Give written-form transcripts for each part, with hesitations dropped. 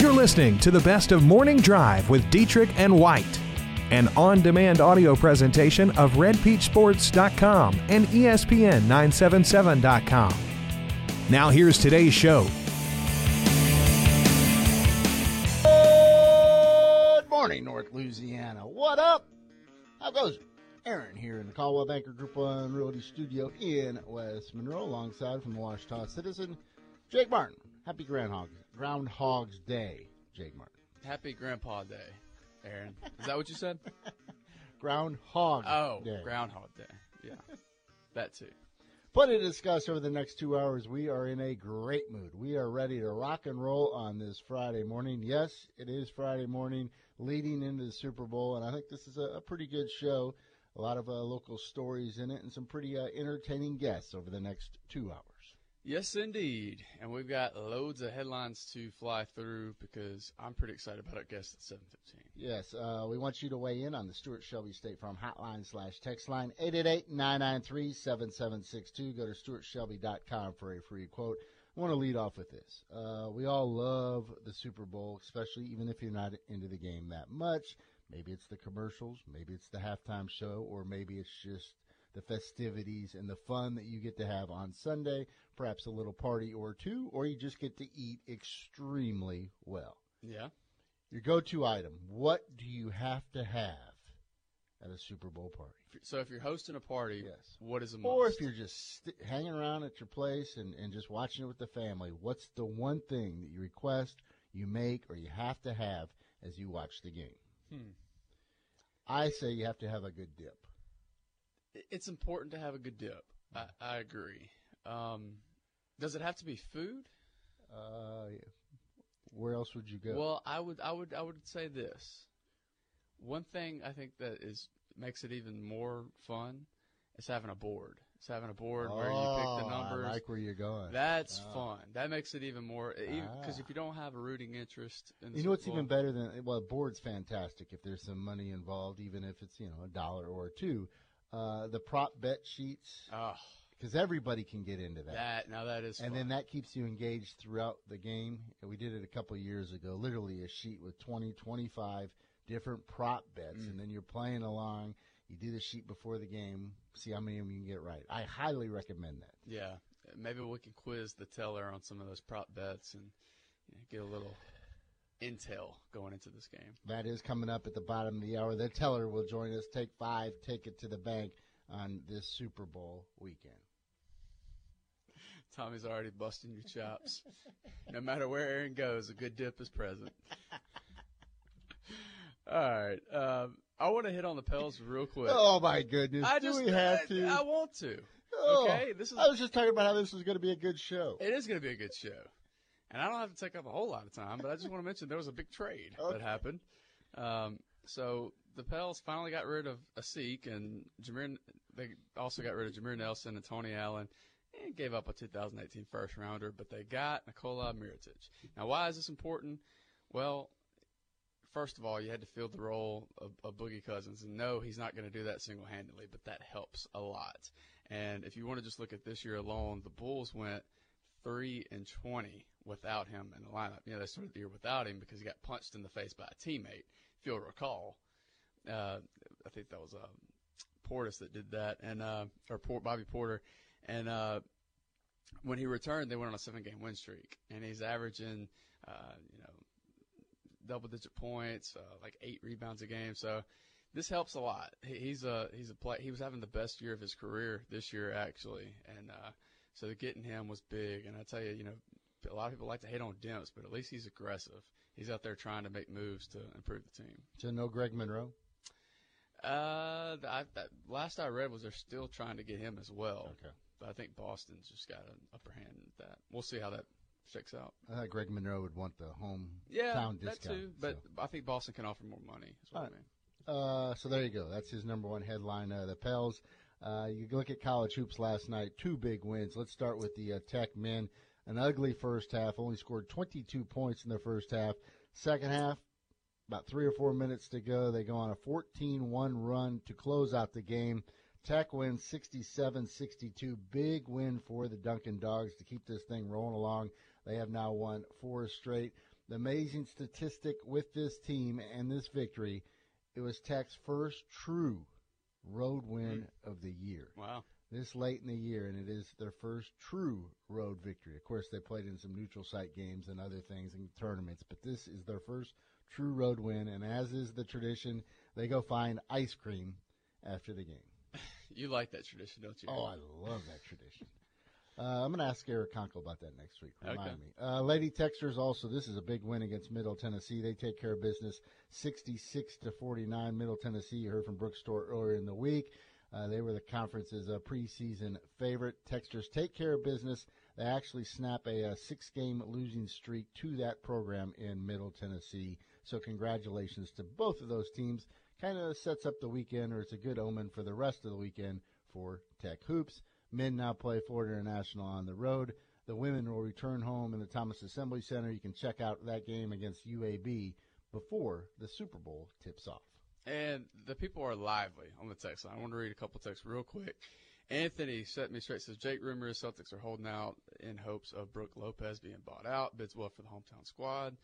You're listening to the best of Morning Drive with Dietrich and White, an on-demand audio presentation of RedPeachSports.com and ESPN977.com. Now here's today's show. Good morning, North Louisiana. What up? How goes it? Aaron here in the Caldwell Banker Group One Realty Studio in West Monroe, alongside from the Ouachita Citizen, Jake Martin. Happy Groundhog's Day, Jake Martin. Happy Grandpa Day, Aaron. Is that what you said? Groundhog Day. Groundhog Day. Yeah, that too. Plenty to discuss over the next 2 hours. We are in a great mood. We are ready to rock and roll on this Friday morning. Yes, it is Friday morning leading into the Super Bowl, and I think this is a pretty good show. A lot of local stories in it and some pretty entertaining guests over the next 2 hours. Yes, indeed. And we've got loads of headlines to fly through because I'm pretty excited about our guest at 7:15. Yes, we want you to weigh in on the Stuart Shelby State Farm hotline / text line, 888-993-7762. Go to StuartShelby.com for a free quote. I want to lead off with this. We all love the Super Bowl, especially even if you're not into the game that much. Maybe it's the commercials, maybe it's the halftime show, or maybe it's just the festivities and the fun that you get to have on Sunday, perhaps a little party or two, or you just get to eat extremely well. Yeah. Your go-to item, what do you have to have at a Super Bowl party? So if you're hosting a party, yes, what is a must? Or if you're just hanging around at your place and just watching it with the family, what's the one thing that you request, you make, or you have to have as you watch the game? I say you have to have a good dip. It's important to have a good dip. I agree. Does it have to be food? Where else would you go? Well, I would say this. One thing I think that makes it even more fun is having a board. It's having a board where you pick the numbers. I like where you're going. That's fun. That makes it even more, because if you don't have a rooting interest in the Super Bowl, what's even better than, well, a board's fantastic if there's some money involved, even if it's $1 or $2. The prop bet sheets, because everybody can get into that. Now that is fun. And then that keeps you engaged throughout the game. We did it a couple of years ago, literally a sheet with 20, 25 different prop bets, and then you're playing along. You do the sheet before the game, see how many of them you can get right. I highly recommend that. Yeah, maybe we can quiz the teller on some of those prop bets and get a little intel going into this game. That is coming up at the bottom of the hour. The teller will join us. Take 5, take it to the bank on this Super Bowl weekend. Tommy's already busting your chops. No matter where Aaron goes, a good dip is present. All right. I want to hit on the Pels real quick. Oh, my goodness. Do we have to? I want to. Oh, okay. I was just talking about how this is going to be a good show. It is going to be a good show. And I don't have to take up a whole lot of time, but I just want to mention there was a big trade that happened. So the Pels finally got rid of Asik, and they also got rid of Jameer Nelson and Tony Allen, and gave up a 2018 first-rounder, but they got Nikola Mirotic. Now, why is this important? Well, first of all, you had to fill the role of Boogie Cousins, and no, he's not going to do that single-handedly, but that helps a lot. And if you want to just look at this year alone, the Bulls went 3-20 without him in the lineup. They started the year without him because he got punched in the face by a teammate, if you'll recall. I think that was Portis that did that, and Bobby Porter. And when he returned, they went on a 7-game win streak, and he's averaging, double-digit points, like 8 rebounds a game. So this helps a lot. He was having the best year of his career this year, actually, and so getting him was big. And I tell you, a lot of people like to hate on Demps, but at least he's aggressive. He's out there trying to make moves to improve the team. So no Greg Monroe? Last I read was they're still trying to get him as well. Okay. But I think Boston's just got an upper hand at that. We'll see how that checks out. I thought Greg Monroe would want the home town discount. Yeah, that too, but I think Boston can offer more money. That's what I mean. So there you go. That's his number one headline, the Pels. You look at college hoops last night, two big wins. Let's start with the Tech men. An ugly first half, only scored 22 points in the first half. Second half, about 3 or 4 minutes to go, they go on a 14-1 run to close out the game. Tech wins 67-62. Big win for the Duncan Dogs to keep this thing rolling along. They have now won 4 straight. The amazing statistic with this team and this victory, it was Tech's first true road win of the year. Wow. This late in the year, and it is their first true road victory. Of course, they played in some neutral site games and other things and tournaments, but this is their first true road win, and as is the tradition, they go find ice cream after the game. You like that tradition, don't you? Oh, I love that tradition. I'm going to ask Eric Conkle about that next week. Remind me. Lady Texters also, this is a big win against Middle Tennessee. They take care of business 66-49. Middle Tennessee, you heard from Brooks Store earlier in the week. They were the conference's preseason favorite. Texters take care of business. They actually snap a 6-game losing streak to that program in Middle Tennessee. So congratulations to both of those teams. Kind of sets up the weekend, or it's a good omen for the rest of the weekend for Tech hoops. Men now play Florida International on the road. The women will return home in the Thomas Assembly Center. You can check out that game against UAB before the Super Bowl tips off. And the people are lively on the text line. I want to read a couple texts real quick. Anthony set me straight. Says, Jake, rumor is Celtics are holding out in hopes of Brooke Lopez being bought out. Bids well for the hometown squad.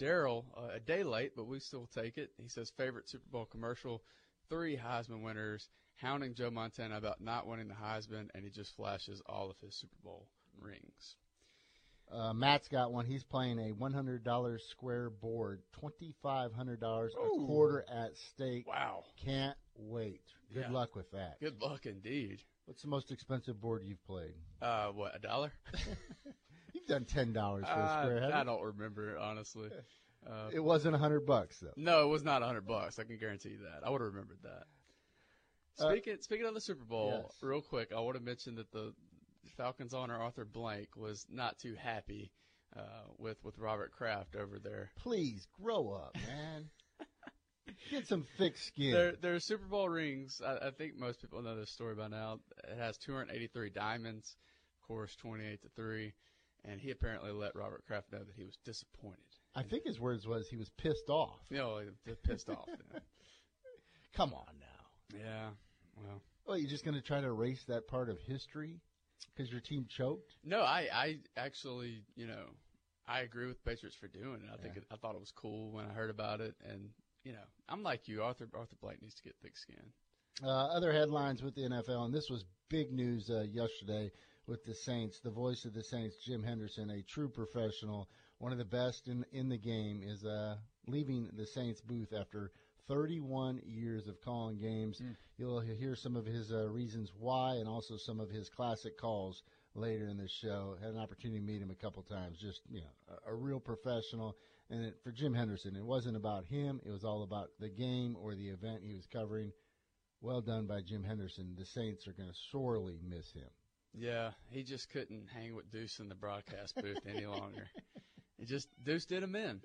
Daryl, a day late, but we still take it. He says, favorite Super Bowl commercial, 3 Heisman winners, hounding Joe Montana about not winning the Heisman, and he just flashes all of his Super Bowl rings. Matt's got one. He's playing a $100 square board, $2,500 a quarter at stake. Wow. Can't wait. Good luck with that. Good luck indeed. What's the most expensive board you've played? What, $1? You've done $10 for a square, haven't you? I don't remember, honestly. It wasn't $100 though. No, it was not $100. I can guarantee you that. I would have remembered that. Speaking of the Super Bowl, real quick, I want to mention that the Falcons owner Arthur Blank was not too happy with Robert Kraft over there. Please grow up, man. Get some thick skin. Their Super Bowl rings, I think most people know this story by now. It has 283 diamonds, of course, 28-3, and he apparently let Robert Kraft know that he was disappointed. I think his words was he was pissed off. You know, pissed off. Yeah. Come on now. Yeah. Well, you're just going to try to erase that part of history? Because your team choked? No, I actually, I agree with Patriots for doing it. I thought it was cool when I heard about it. And, I'm like you. Arthur Blank needs to get thick skin. Other headlines with the NFL, and this was big news yesterday with the Saints. The voice of the Saints, Jim Henderson, a true professional, one of the best in the game, is leaving the Saints booth after 31 years of calling games. You'll hear some of his reasons why and also some of his classic calls later in the show. Had an opportunity to meet him a couple times. Just, a real professional. And for Jim Henderson, it wasn't about him. It was all about the game or the event he was covering. Well done by Jim Henderson. The Saints are going to sorely miss him. Yeah, he just couldn't hang with Deuce in the broadcast booth any longer. Deuce did him in.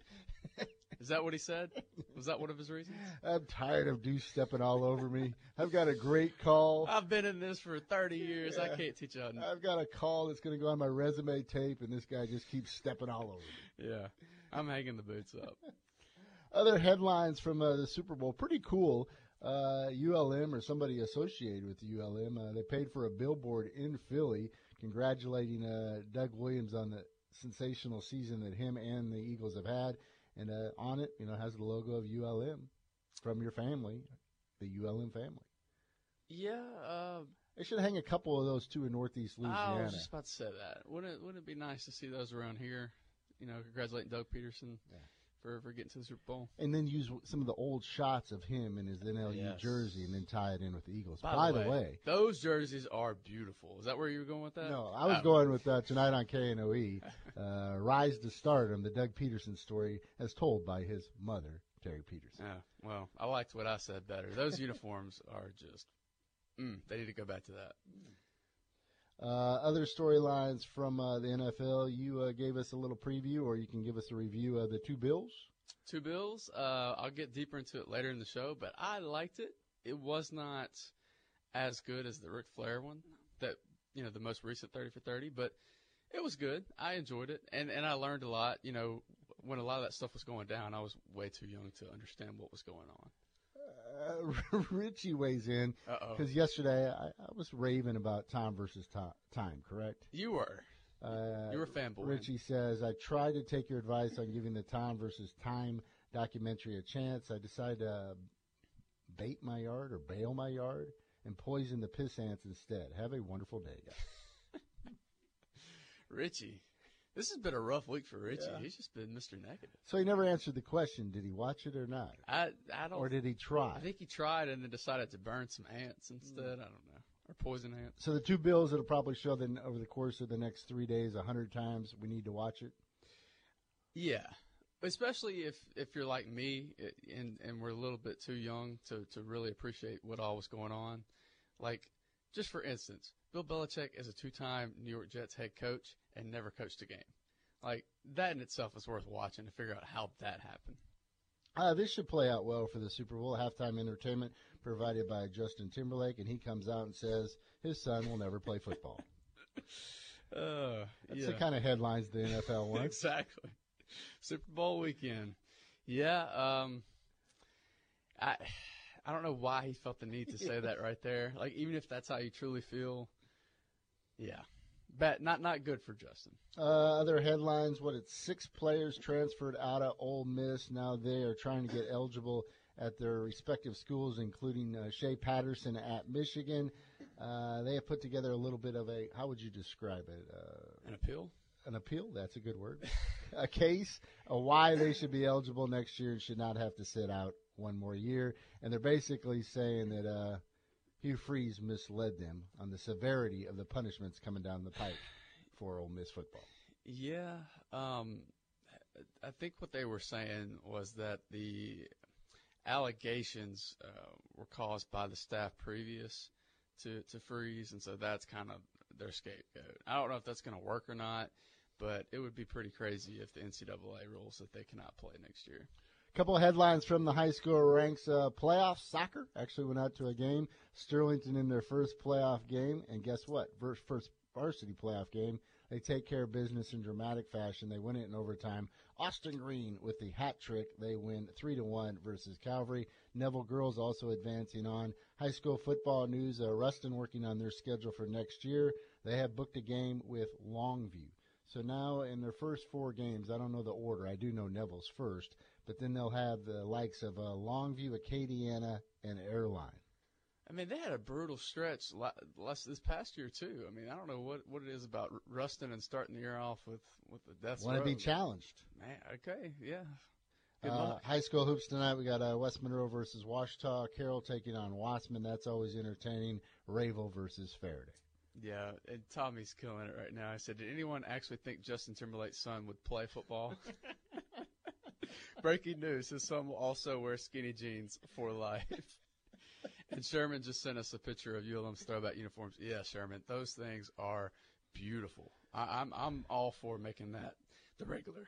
Is that what he said? Was that one of his reasons? I'm tired of Deuce stepping all over me. I've got a great call. I've been in this for 30 years. Yeah. I can't teach you. I've got a call that's going to go on my resume tape, and this guy just keeps stepping all over me. Yeah, I'm hanging the boots up. Other headlines from the Super Bowl, pretty cool. ULM or somebody associated with ULM, they paid for a billboard in Philly congratulating Doug Williams on the sensational season that him and the Eagles have had. And on it, has the logo of ULM from your family, the ULM family. Yeah. They should hang a couple of those, too, in Northeast Louisiana. I was just about to say that. Wouldn't it be nice to see those around here? Congratulating Doug Peterson for getting to the Super Bowl. And then use some of the old shots of him in his NLU jersey and then tie it in with the Eagles. By the way, those jerseys are beautiful. Is that where you were going with that? No, I was going with tonight on KNOE. Rise to Stardom, the Doug Peterson story as told by his mother, Terry Peterson. Yeah, well, I liked what I said better. Those uniforms are just, they need to go back to that. Other storylines from the NFL, you gave us a little preview, or you can give us a review of the two Bills. Two Bills. I'll get deeper into it later in the show, but I liked it. It was not as good as the Ric Flair one, that, you know, the most recent 30 for 30, but it was good. I enjoyed it, and I learned a lot. You know, when a lot of that stuff was going down, I was way too young to understand what was going on. Richie weighs in because yesterday I was raving about Tom versus Time, correct? You were. You were a fanboy. Richie says, I tried to take your advice on giving the Tom versus Time documentary a chance. I decided to bail my yard and poison the piss ants instead. Have a wonderful day, guys. Richie. This has been a rough week for Richie. Yeah. He's just been Mr. Negative. So he never answered the question, did he watch it or not? I don't. Or did he try? I think he tried and then decided to burn some ants instead. I don't know. Or poison ants. So the two Bills, it'll probably show them over the course of the next 3 days 100 times. We need to watch it? Yeah. Especially if you're like me and we're a little bit too young to really appreciate what all was going on. Like, just for instance, Bill Belichick is a two-time New York Jets head coach and never coached a game. Like, that in itself is worth watching to figure out how that happened. This should play out well for the Super Bowl. Halftime entertainment provided by Justin Timberlake, and he comes out and says his son will never play football. That's the kind of headlines the NFL wants. Exactly. Super Bowl weekend. Yeah. I don't know why he felt the need to say that right there. Like, even if that's how you truly feel, yeah. But not good for Justin. Other headlines, it's 6 players transferred out of Ole Miss. Now they are trying to get eligible at their respective schools, including Shea Patterson at Michigan. They have put together a little bit of a, how would you describe it? An appeal? An appeal, that's a good word. A case of why they should be eligible next year and should not have to sit out one more year. And they're basically saying that Hugh Freeze misled them on the severity of the punishments coming down the pike for Ole Miss football. Yeah. I think what they were saying was that the allegations were caused by the staff previous to Freeze, and so that's kind of their scapegoat. I don't know if that's going to work or not, but it would be pretty crazy if the NCAA rules that they cannot play next year. Couple of headlines from the high school ranks. Playoff soccer actually went out to a game. Sterlington in their first playoff game. And guess what? First varsity playoff game. They take care of business in dramatic fashion. They win it in overtime. Austin Green with the hat trick. They win 3-1 versus Calvary. Neville girls also advancing on. High school football news. Ruston working on their schedule for next year. They have booked a game with Longview. So now in their first 4 games, I don't know the order. I do know Neville's first. But then they'll have the likes of Longview, Acadiana, and Airline. I mean, they had a brutal stretch this past year, too. I mean, I don't know what it is about Ruston and starting the year off with the death row. Want to be challenged. Man, okay, yeah. Good luck. High school hoops tonight. We got West Monroe versus Ouachita. Carroll taking on Wassman. That's always entertaining. Ravel versus Faraday. Yeah, and Tommy's killing it right now. I said, did anyone actually think Justin Timberlake's son would play football? Breaking news, his son will also wear skinny jeans for life. And Sherman just sent us a picture of ULM's throwback uniforms. Yeah, Sherman, those things are beautiful. I'm all for making that the regular.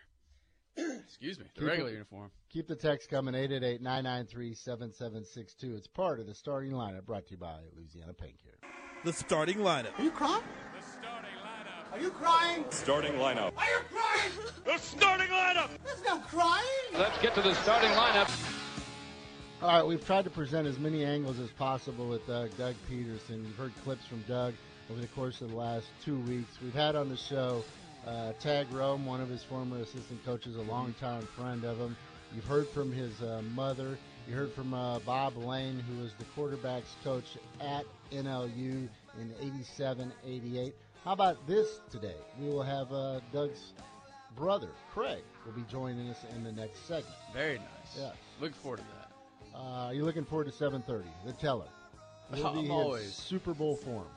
Excuse me, the regular uniform. Keep the text coming, 888-993-7762. It's part of the starting lineup brought to you by Louisiana Paint Care. The starting lineup. Are you crying? The starting lineup. Are you crying? Starting lineup. Are you crying? The starting lineup. There's no crying. Let's get to the starting lineup. All right, we've tried to present as many angles as possible with Doug Peterson. You've heard clips from Doug over the course of the last 2 weeks. We've had on the show Tag Rome, one of his former assistant coaches, a longtime friend of him. You've heard from his mother. You heard from Bob Lane, who was the quarterback's coach at NLU in 87-88. How about this today? We will have Doug's brother, Craig, will be joining us in the next segment. Very nice. Yeah. Looking forward to that. Are you looking forward to 7:30? The teller. I'm always. Super Bowl form.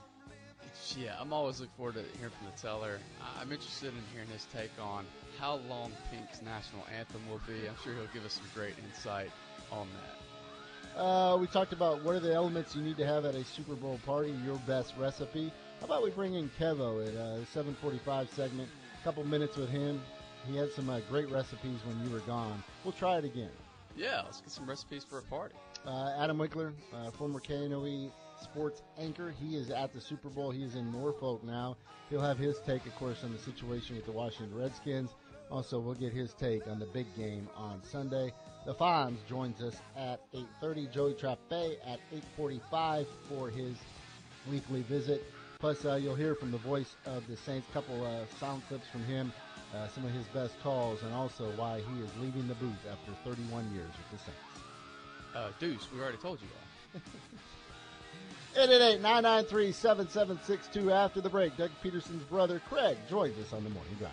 Yeah, I'm always looking forward to hearing from the teller. I'm interested in hearing his take on how long Pink's national anthem will be. I'm sure he'll give us some great insight on that. We talked about what are the elements you need to have at a Super Bowl party, your best recipe. How about we bring in Kevo at the 7:45 segment? A couple minutes with him. He had some great recipes when you were gone. We'll try it again. Yeah, let's get some recipes for a party. Adam Winkler, former KNOE sports anchor. He is at the Super Bowl. He is in Norfolk now. He'll have his take, of course, on the situation with the Washington Redskins. Also, we'll get his take on the big game on Sunday. The Fonz joins us at 8:30. Joey Trappe at 8:45 for his weekly visit. Plus, you'll hear from the voice of the Saints, couple sound clips from him, some of his best calls, and also why he is leaving the booth after 31 years with the Saints. Deuce, we already told you that. 888-993-7762. After the break, Doug Peterson's brother, Craig, joins us on The Morning Drive.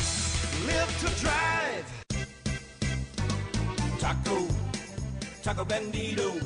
Live to drive. Taco, Taco Bandito.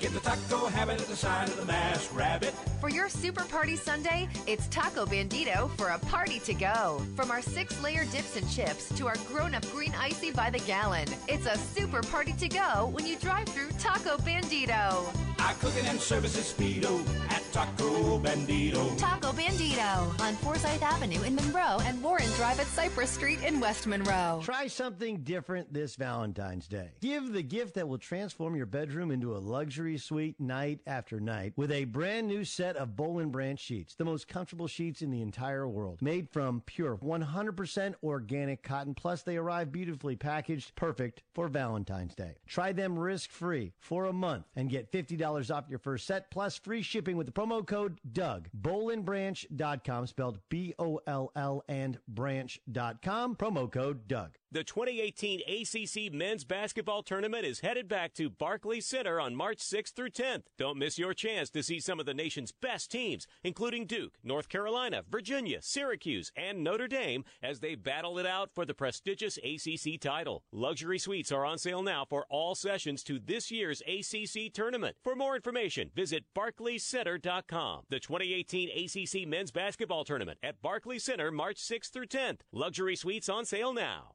Get the taco habit at the sign of the masked rabbit. For your Super Party Sunday, it's Taco Bandito for a party to go. From our 6-layer dips and chips to our grown-up green icy by the gallon, it's a super party to go when you drive through Taco Bandito. Our cooking and service is Speedo at Taco Bandito. Taco Bandito on Forsyth Avenue in Monroe and Warren Drive at Cypress Street in West Monroe. Try something different this Valentine's Day. Give the gift that will transform your bedroom into a luxury suite night after night with a brand new set of Boll & Branch sheets, the most comfortable sheets in the entire world. Made from pure 100% organic cotton, plus they arrive beautifully packaged, perfect for Valentine's Day. Try them risk-free for a month and get $50 off your first set, plus free shipping with the promo code Doug. BollandBranch.com, spelled B-O-L-L and branch.com, promo code Doug. The 2018 ACC Men's Basketball Tournament is headed back to Barclays Center on March 6th through 10th. Don't miss your chance to see some of the nation's best teams, including Duke, North Carolina, Virginia, Syracuse, and Notre Dame, as they battle it out for the prestigious ACC title. Luxury suites are on sale now for all sessions to this year's ACC Tournament. For more information, visit BarclaysCenter.com. The 2018 ACC Men's Basketball Tournament at Barclays Center, March 6th through 10th. Luxury suites on sale now.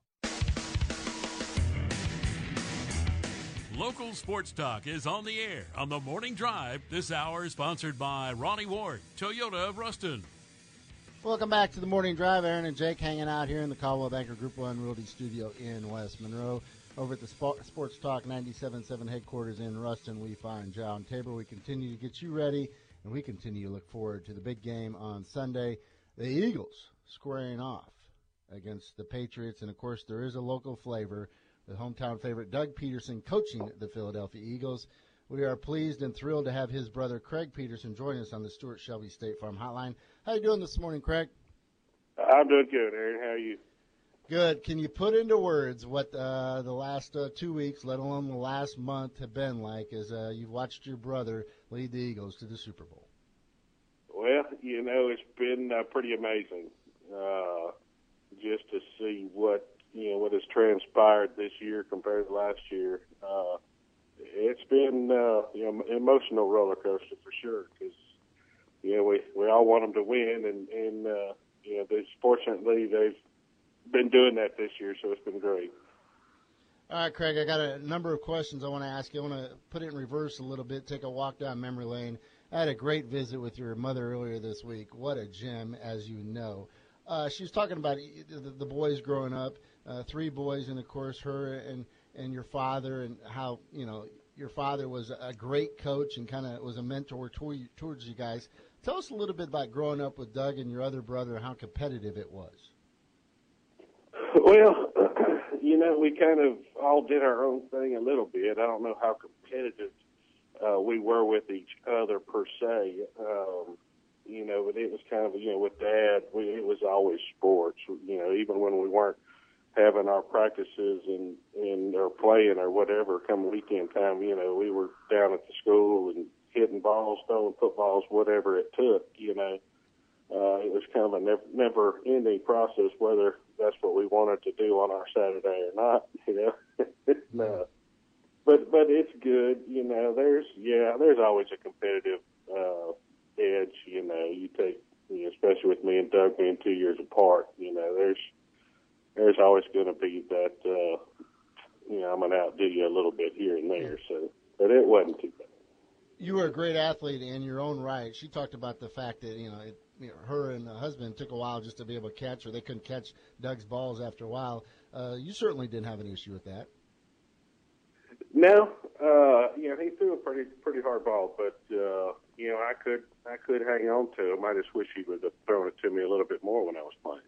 Local sports talk is on the air on The Morning Drive. This hour is sponsored by Ronnie Ward, Toyota of Ruston. Welcome back to The Morning Drive. Aaron and Jake hanging out here in the Caldwell Banker Group One Realty Studio in West Monroe. Over at the Sports Talk 97.7 headquarters in Ruston, we find John Tabor. We continue to get you ready, and we continue to look forward to the big game on Sunday. The Eagles squaring off against the Patriots, and, of course, there is a local flavor. The hometown favorite, Doug Peterson, coaching the Philadelphia Eagles. We are pleased and thrilled to have his brother, Craig Peterson, join us on the Stuart Shelby State Farm Hotline. How you doing this morning, Craig? I'm doing good, Aaron. How are you? Good. Can you put into words what the last 2 weeks, let alone the last month, have been like as you've watched your brother lead the Eagles to the Super Bowl? Well, you know, it's been pretty amazing just to see what, you know, what has transpired this year compared to last year. It's been, you know, an emotional roller coaster for sure because, you know, we all want them to win, and you know, fortunately they've been doing that this year, so it's been great. All right, Craig, I got a number of questions I want to ask you. I want to put it in reverse a little bit, take a walk down memory lane. I had a great visit with your mother earlier this week. What a gem, as you know. She was talking about the boys growing up, 3 boys, and, of course, her and your father, and how, you know, your father was a great coach and kind of was a mentor towards you guys. Tell us a little bit about growing up with Doug and your other brother and how competitive it was. Well, you know, we kind of all did our own thing a little bit. I don't know how competitive we were with each other per se. You know, but it was kind of, you know, with Dad, it was always sports. You know, even when we weren't having our practices and or playing or whatever come weekend time, you know, we were down at the school and hitting balls, throwing footballs, whatever it took, you know. It was kind of a never-ending process, whether that's what we wanted to do on our Saturday or not, you know. But it's good, you know. There's always a competitive edge, you know. You take, you know, especially with me and Doug being 2 years apart, you know. There's always going to be that, you know, I'm going to outdo you a little bit here and there. So, but it wasn't too bad. You were a great athlete in your own right. She talked about the fact that, you know, her and the husband took a while just to be able to catch, or they couldn't catch Doug's balls after a while. You certainly didn't have an issue with that. No, you know, he threw a pretty hard ball, but you know, I could hang on to him. I just wish he would have thrown it to me a little bit more when I was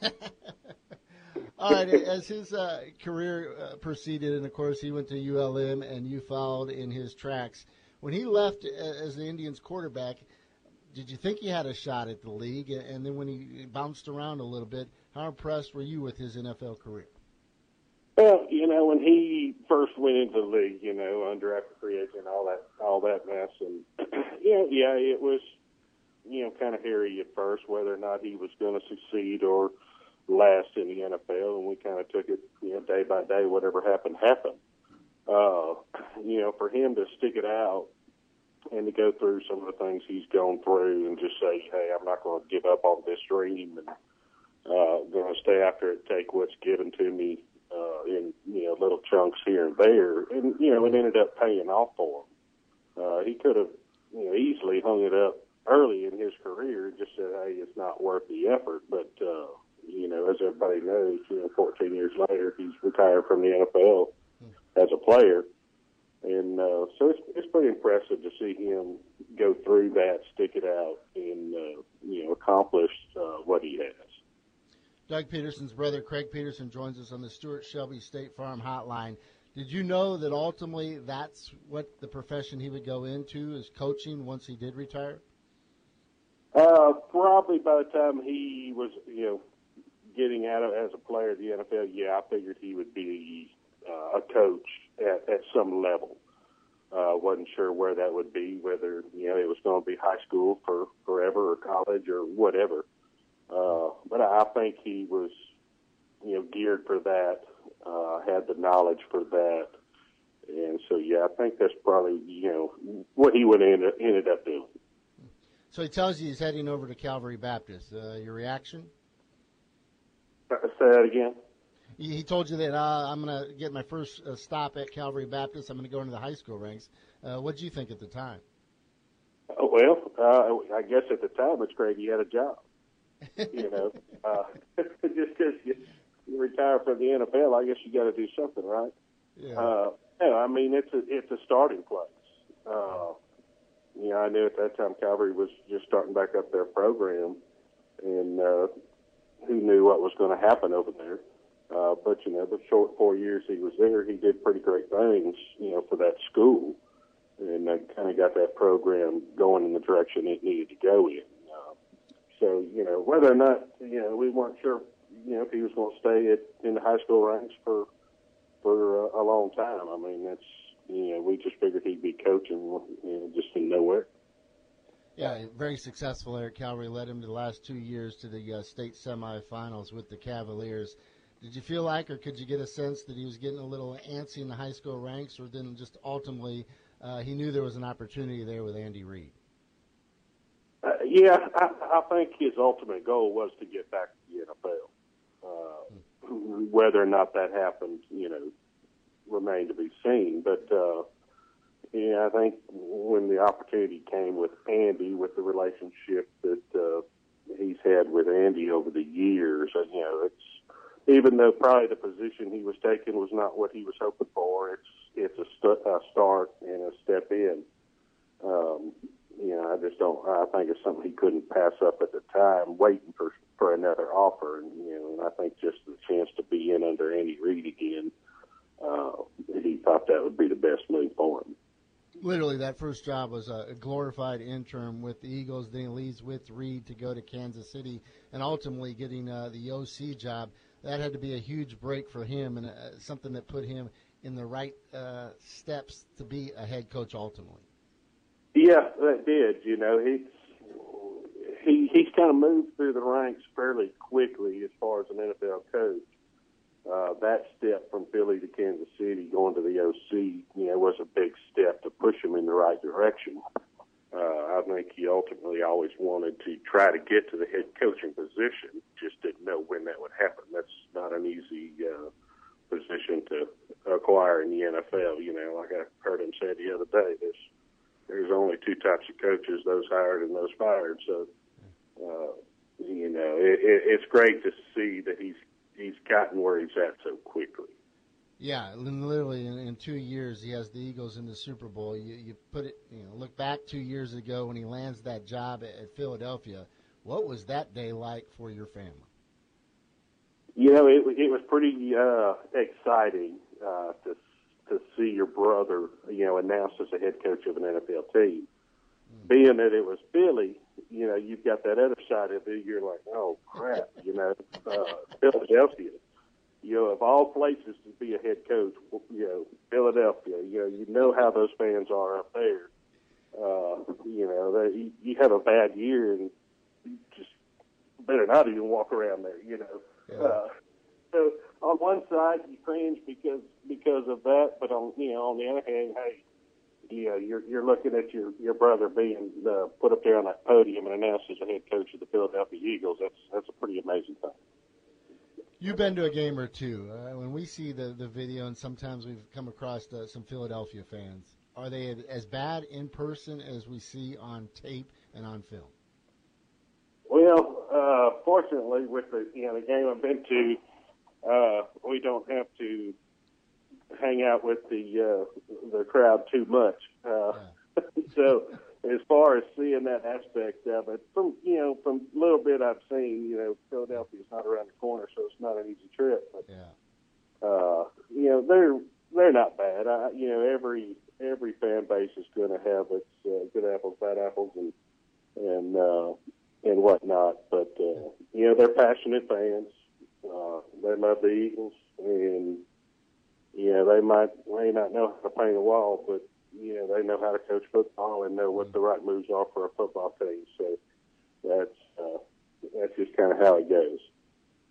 playing. All right, as his career proceeded, and of course he went to ULM and you followed in his tracks. When he left as the Indians quarterback, did you think he had a shot at the league? And then when he bounced around a little bit, how impressed were you with his NFL career? Well, you know, when he first went into the league, you know, undrafted free agent, all that mess, and yeah, it was, you know, kind of hairy at first whether or not he was going to succeed or last in the NFL, and we kind of took it, you know, day by day. Whatever happened. You know, for him to stick it out and to go through some of the things he's gone through and just say, hey, I'm not going to give up on this dream and going to stay after it, take what's given to me in, you know, little chunks here and there. And, you know, it ended up paying off for him. He could have, you know, easily hung it up early in his career and just said, hey, it's not worth the effort. But, you know, as everybody knows, you know, 14 years later, he's retired from the NFL as a player. And so it's pretty impressive to see him go through that, stick it out, and, you know, accomplish what he has. Doug Peterson's brother, Craig Peterson, joins us on the Stuart Shelby State Farm Hotline. Did you know that ultimately that's what the profession he would go into is coaching once he did retire? Probably by the time he was, you know, getting out of as a player at the NFL, yeah, I figured he would be a coach at some level. Wasn't sure where that would be, whether, you know, it was going to be high school for forever or college or whatever. But I think he was, you know, geared for that, had the knowledge for that. And so, yeah, I think that's probably, you know, what he would ended up doing. So he tells you he's heading over to Calvary Baptist. Your reaction? Say that again. He told you that I'm going to get my first stop at Calvary Baptist. I'm going to go into the high school ranks. What did you think at the time? Well, I guess at the time it's great he had a job. You know, just because you retire from the NFL, I guess you got to do something, right? Yeah. No, I mean, it's a starting place. You know, I knew at that time Calvary was just starting back up their program, and who knew what was going to happen over there. But, you know, the short 4 years he was there, he did pretty great things, you know, for that school. And kind of got that program going in the direction it needed to go in. So, you know, whether or not, you know, we weren't sure, you know, if he was going to stay in the high school ranks for a long time. I mean, that's, you know, we just figured he'd be coaching, you know, just in nowhere. Yeah, very successful there at Calvary. Led him to the last 2 years to the state semifinals with the Cavaliers. Did you feel like, or could you get a sense that he was getting a little antsy in the high school ranks, or then just ultimately he knew there was an opportunity there with Andy Reid? I think his ultimate goal was to get back to the NFL. Whether or not that happened, you know, remained to be seen. But, yeah, I think when the opportunity came with Andy, with the relationship that he's had with Andy over the years, you know, it's, even though probably the position he was taking was not what he was hoping for, it's a start and a step in. You know, I think it's something he couldn't pass up at the time, waiting for another offer. And, you know, and I think just the chance to be in under Andy Reid again, he thought that would be the best move for him. Literally, that first job was a glorified interim with the Eagles. Then he leaves with Reid to go to Kansas City and ultimately getting the OC job. That had to be a huge break for him and something that put him in the right steps to be a head coach ultimately. Yeah, that did. You know, he's kind of moved through the ranks fairly quickly as far as an NFL coach. That step from Philly to Kansas City, going to the OC, you know, was a big step to push him in the right direction. I think he ultimately always wanted to try to get to the head coaching position, just didn't know when that would happen. That's not an easy position to acquire in the NFL. You know, like I heard him say the other day, there's only two types of coaches, those hired and those fired. So, you know, it's great to see that he's gotten where he's at so quickly. Yeah, literally in 2 years he has the Eagles in the Super Bowl. You put it, you know, look back 2 years ago when he lands that job at Philadelphia. What was that day like for your family? You know, it was pretty exciting to see your brother, you know, announced as a head coach of an NFL team. Mm. Being that it was Philly, you know, you've got that other side of it. You're like, oh crap, you know, Philadelphia. You know, of all places to be a head coach, you know, Philadelphia, you know how those fans are up there. You know, you have a bad year and you just better not even walk around there, you know. Yeah. So on one side you cringe because of that, but on the other hand, hey, you know, you're looking at your brother being put up there on that podium and announced as a head coach of the Philadelphia Eagles. That's a pretty amazing thing. You've been to a game or two. When we see the video, and sometimes we've come across some Philadelphia fans, are they as bad in person as we see on tape and on film? Well, fortunately, with the game I've been to, we don't have to hang out with the crowd too much. Yeah. So, as far as seeing that aspect of it, from a little bit I've seen, you know, Philadelphia's not around the corner, so it's not an easy trip. But, yeah. You know, they're not bad. You know, every fan base is going to have its good apples, bad apples, and whatnot. But you know, they're passionate fans. They love the Eagles, and you know, they may not know how to paint a wall, but you know, they know how to coach football and know what the right moves are for a football team. So that's just kind of how it goes.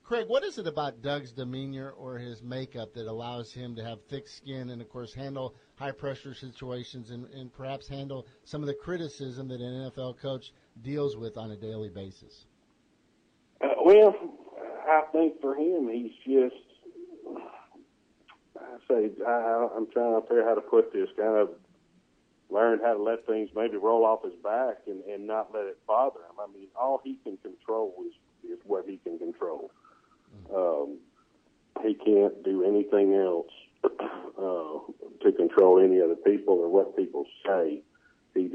Craig, what is it about Doug's demeanor or his makeup that allows him to have thick skin and, of course, handle high-pressure situations and perhaps handle some of the criticism that an NFL coach deals with on a daily basis? Well, I think for him, he's just – I'm trying to figure out how to put this, kind of learn how to let things maybe roll off his back and not let it bother him. I mean, all he can control is what he can control. He can't do anything else to control any other people or what people say. He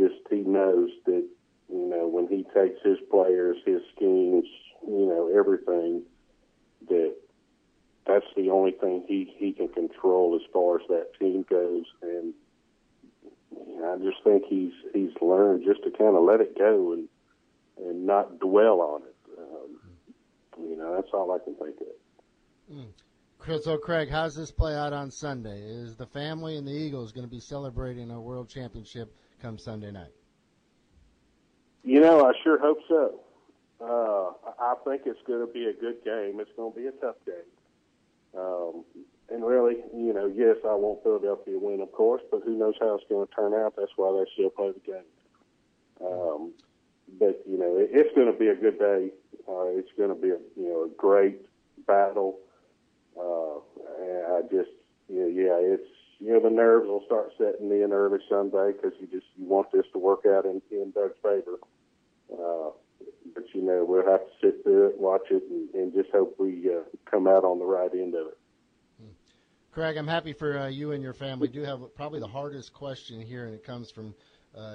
knows that, you know, when he takes his players, his schemes, you know, everything, that's the only thing he can control as far as that team goes. And you know, I just think he's learned just to kind of let it go and not dwell on it. You know, that's all I can think of. So, Craig, how's this play out on Sunday? Is the family and the Eagles going to be celebrating a world championship come Sunday night? You know, I sure hope so. I think it's going to be a good game. It's going to be a tough game. And really, you know, yes, I want Philadelphia to win, of course, but who knows how it's going to turn out. That's why they still play the game. But, you know, it's going to be a good day. It's going to be a great battle. And I just, it's, you know, the nerves will start setting in early Sunday because you want this to work out in Doug's favor. But, you know, we'll have to sit through it, watch it, and just hope we come out on the right end of it. Craig, I'm happy for you and your family. You do have probably the hardest question here, and it comes from,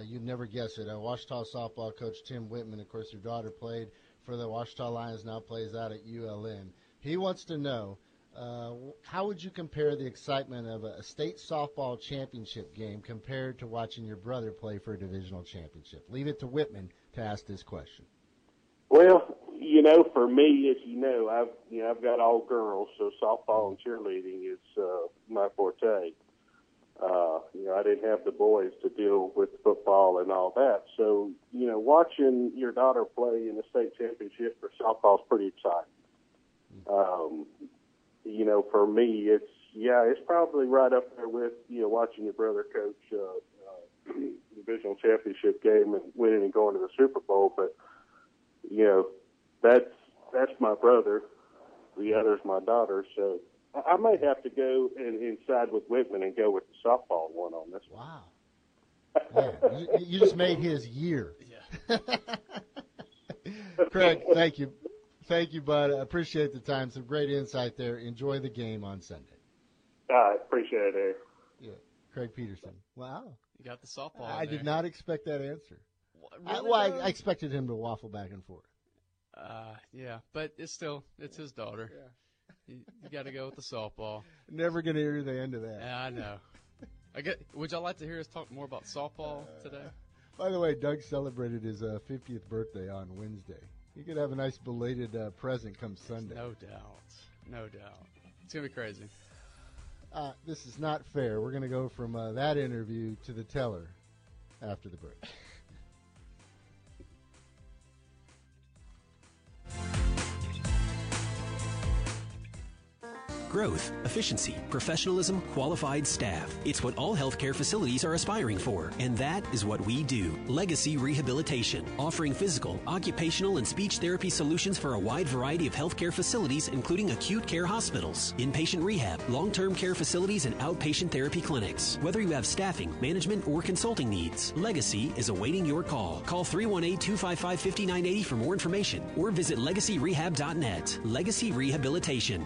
you'd never guess it, Ouachita softball coach Tim Whitman. Of course, your daughter played for the Ouachita Lions, now plays out at ULM. He wants to know, how would you compare the excitement of a state softball championship game compared to watching your brother play for a divisional championship? Leave it to Whitman to ask this question. Well, you know, for me, as you know, I've got all girls, so softball and cheerleading is my forte. I didn't have the boys to deal with football and all that. So, watching your daughter play in the state championship for softball is pretty exciting. For me, it's probably right up there with, watching your brother coach divisional championship game and winning and going to the Super Bowl. But, that's my brother. The other's my daughter. So I might have to go inside with Whitman and go with the softball one on this one. Wow. Yeah, you just made his year. Yeah. Craig, thank you. Thank you, bud. I appreciate the time. Some great insight there. Enjoy the game on Sunday. I appreciate it, Eric. Yeah, Craig Peterson. Wow. You got the softball. I did not expect that answer. Really? I expected him to waffle back and forth. Yeah, but it's his daughter. Yeah. You got to go with the softball. Never going to hear the end of that. Yeah, I know. Would y'all like to hear us talk more about softball today? By the way, Doug celebrated his 50th birthday on Wednesday. You could have a nice belated present come Sunday. No doubt. No doubt. It's going to be crazy. This is not fair. We're going to go from that interview to the teller after the break. Growth, efficiency, professionalism, qualified staff. It's what all healthcare facilities are aspiring for, and that is what we do. Legacy Rehabilitation, offering physical, occupational, and speech therapy solutions for a wide variety of healthcare facilities, including acute care hospitals, inpatient rehab, long-term care facilities, and outpatient therapy clinics. Whether you have staffing, management, or consulting needs, Legacy is awaiting your call. Call 318-255-5980 for more information, or visit legacyrehab.net. Legacy Rehabilitation.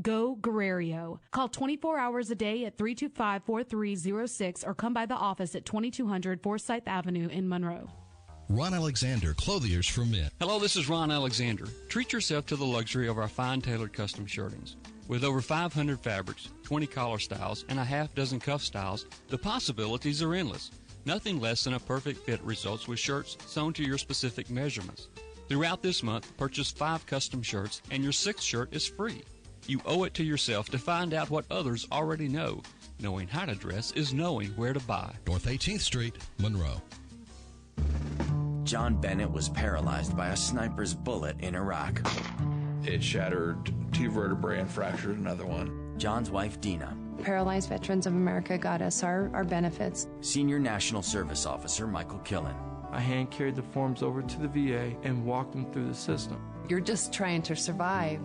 Go Guerrero. Call 24 hours a day at 325-4306 or come by the office at 2200 Forsyth Avenue in Monroe. Ron Alexander, Clothiers for Men. Hello, this is Ron Alexander. Treat yourself to the luxury of our fine tailored custom shirtings. With over 500 fabrics, 20 collar styles, and a half dozen cuff styles, the possibilities are endless. Nothing less than a perfect fit results with shirts sewn to your specific measurements. Throughout this month, purchase 5 custom shirts and your 6th shirt is free. You owe it to yourself to find out what others already know. Knowing how to dress is knowing where to buy. North 18th Street, Monroe. John Bennett was paralyzed by a sniper's bullet in Iraq. It shattered 2 vertebrae and fractured another one. John's wife, Dina. Paralyzed Veterans of America got us our benefits. Senior National Service Officer Michael Killen. I hand carried the forms over to the VA and walked them through the system. You're just trying to survive,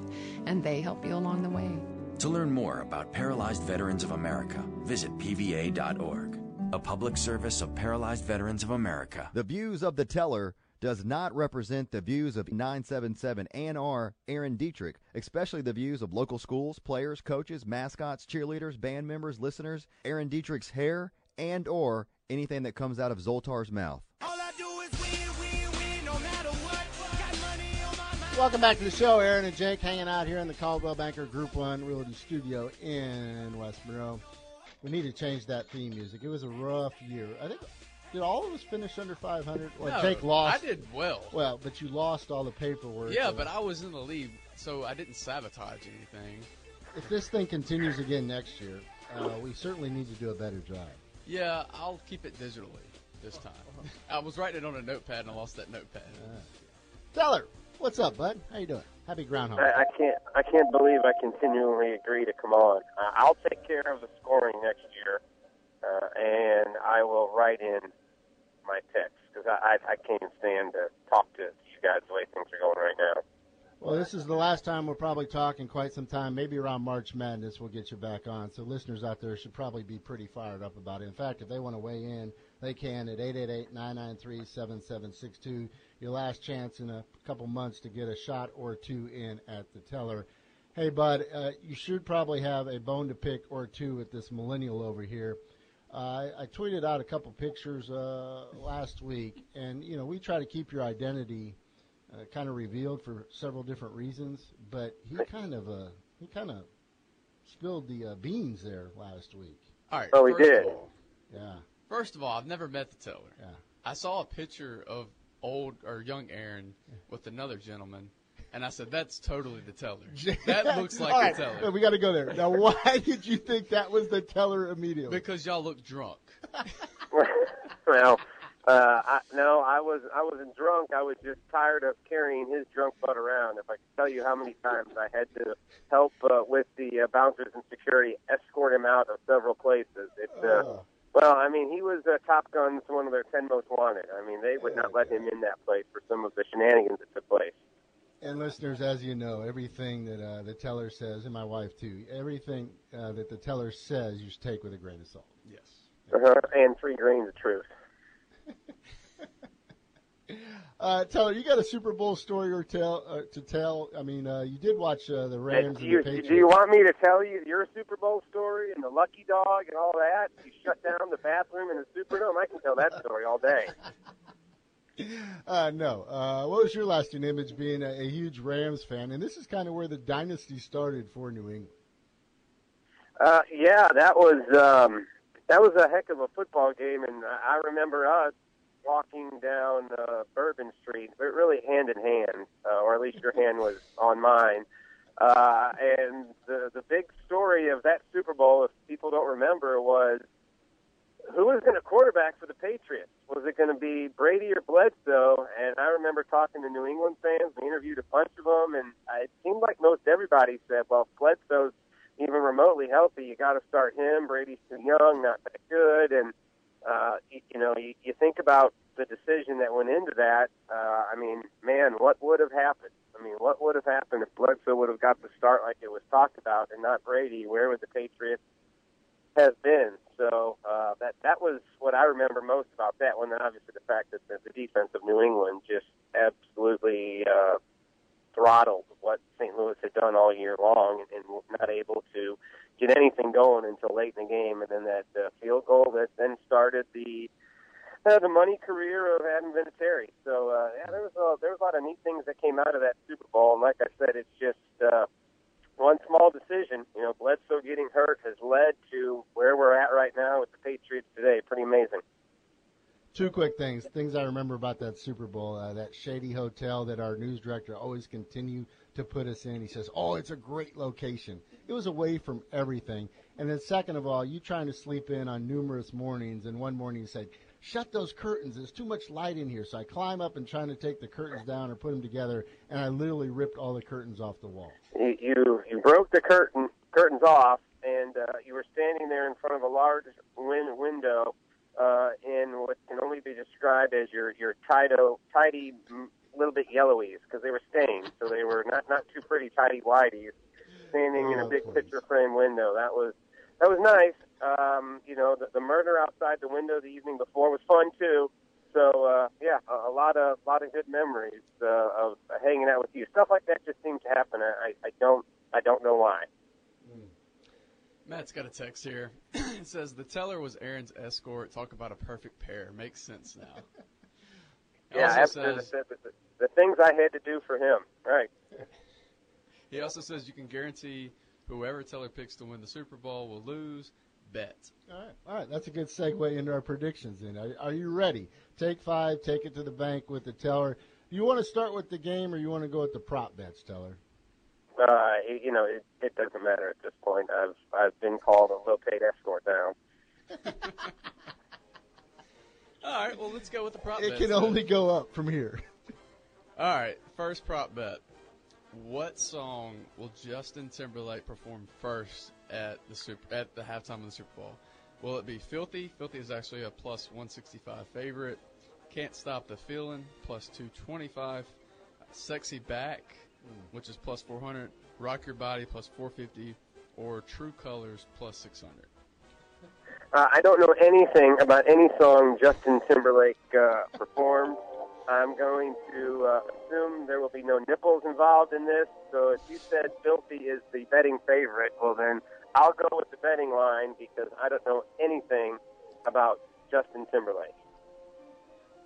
and they help you along the way. To learn more about Paralyzed Veterans of America, visit PVA.org, a public service of Paralyzed Veterans of America. The views of the teller does not represent the views of 977 ANR Aaron Dietrich, especially the views of local schools, players, coaches, mascots, cheerleaders, band members, listeners, Aaron Dietrich's hair, and or anything that comes out of Zoltar's mouth. Welcome back to the show. Aaron and Jake hanging out here in the Caldwell Banker Group One Realty Studio in West Monroe. We need to change that theme music. It was a rough year. I think, did all of us finish under 500? Well, no, Jake lost. I did well. Well, but you lost all the paperwork. Yeah, but I was in the lead, so I didn't sabotage anything. If this thing continues again next year, we certainly need to do a better job. Yeah, I'll keep it digitally this time. I was writing it on a notepad, and I lost that notepad. Teller. What's up, bud? How you doing? Happy Groundhog. I can't believe I continually agree to come on. I'll take care of the scoring next year, and I will write in my text because I can't stand to talk to you guys the way things are going right now. Well, this is the last time we'll probably talk in quite some time. Maybe around March Madness we'll get you back on. So listeners out there should probably be pretty fired up about it. In fact, if they want to weigh in, they can at 888-993-7762. Your last chance in a couple months to get a shot or two in at the teller. Hey, Bud, you should probably have a bone to pick or two with this millennial over here. I tweeted out a couple pictures last week, and, you know, we try to keep your identity kind of revealed for several different reasons, but he kind of spilled the beans there last week. All right. Oh, he did. Yeah. First of all, I've never met the teller. Yeah. I saw a picture of young Aaron with another gentleman, and I said, that's totally the teller. That looks like the teller. Well, we got to go there. Now, why did you think that was the teller immediately? Because y'all look drunk. Well, I wasn't drunk. I was just tired of carrying his drunk butt around. If I could tell you how many times I had to help with the bouncers and security escort him out of several places. Well, I mean, he was Top Gun's one of their 10 most wanted. I mean, they would not let him in that place for some of the shenanigans that took place. And listeners, as you know, everything that the teller says, and my wife too, everything that the teller says, you should take with a grain of salt. Yes. And 3 grains of truth. Teller, you got a Super Bowl story to tell? I mean, you did watch the Rams and the Patriots. Do you want me to tell you your Super Bowl story and the Lucky Dog and all that? You shut down the bathroom in the Superdome? I can tell that story all day. No. What was your lasting image being a huge Rams fan? And this is kind of where the dynasty started for New England. Yeah, that was a heck of a football game, and I remember us walking down Bourbon Street, but really hand in hand, or at least your hand was on mine. And the big story of that Super Bowl, if people don't remember, was who was going to quarterback for the Patriots? Was it going to be Brady or Bledsoe? And I remember talking to New England fans. We interviewed a bunch of them, and it seemed like most everybody said, well, if Bledsoe's even remotely healthy, you got to start him. Brady's too young, not that good. And, you think about the decision that went into that. I mean, man, what would have happened? I mean, what would have happened if Bledsoe would have got the start like it was talked about and not Brady? Where would the Patriots have been? So that was what I remember most about that one. And obviously the fact that the defense of New England just absolutely throttled what St. Louis had done all year long and not able to get anything going until late in the game. And then that field goal that then started the money career of Adam Vinatieri. So there was a lot of neat things that came out of that Super Bowl. And like I said, it's just one small decision. You know, Bledsoe getting hurt has led to where we're at right now with the Patriots today. Pretty amazing. Two quick things I remember about that Super Bowl, that shady hotel that our news director always continued to put us in. He says, oh, it's a great location. It was away from everything. And then second of all, you trying to sleep in on numerous mornings, and one morning you said, shut those curtains. There's too much light in here. So I climb up and trying to take the curtains down or put them together, and I literally ripped all the curtains off the wall. You broke the curtains off, and you were standing there in front of a large window, in what can only be described as your tidy, little bit yellowies, because they were stained, so they were not too pretty tidy-whities, standing in a big picture frame window. That was nice. The murder outside the window the evening before was fun too. So a lot of good memories of hanging out with you. Stuff like that just seemed to happen. I don't know why. Matt's got a text here. It says, the teller was Aaron's escort. Talk about a perfect pair. Makes sense now. Yeah, absolutely. The things I had to do for him. Right. He also says you can guarantee whoever teller picks to win the Super Bowl will lose. Bet. All right. That's a good segue into our predictions then. Are you ready? Take 5, take it to the bank with the teller. You want to start with the game or you want to go with the prop bets, teller? It doesn't matter at this point. I've been called a low-paid escort now. All right, well, let's go with the prop bet. It can only go up from here. All right, first prop bet. What song will Justin Timberlake perform first at the halftime of the Super Bowl? Will it be Filthy? Filthy is actually a plus 165 favorite. Can't Stop the Feeling, plus 225. Sexy Back. which is plus 400, Rock Your Body plus 450, or True Colors plus 600. I don't know anything about any song Justin Timberlake performed. I'm going to assume there will be no nipples involved in this. So if you said Filthy is the betting favorite, well then I'll go with the betting line because I don't know anything about Justin Timberlake.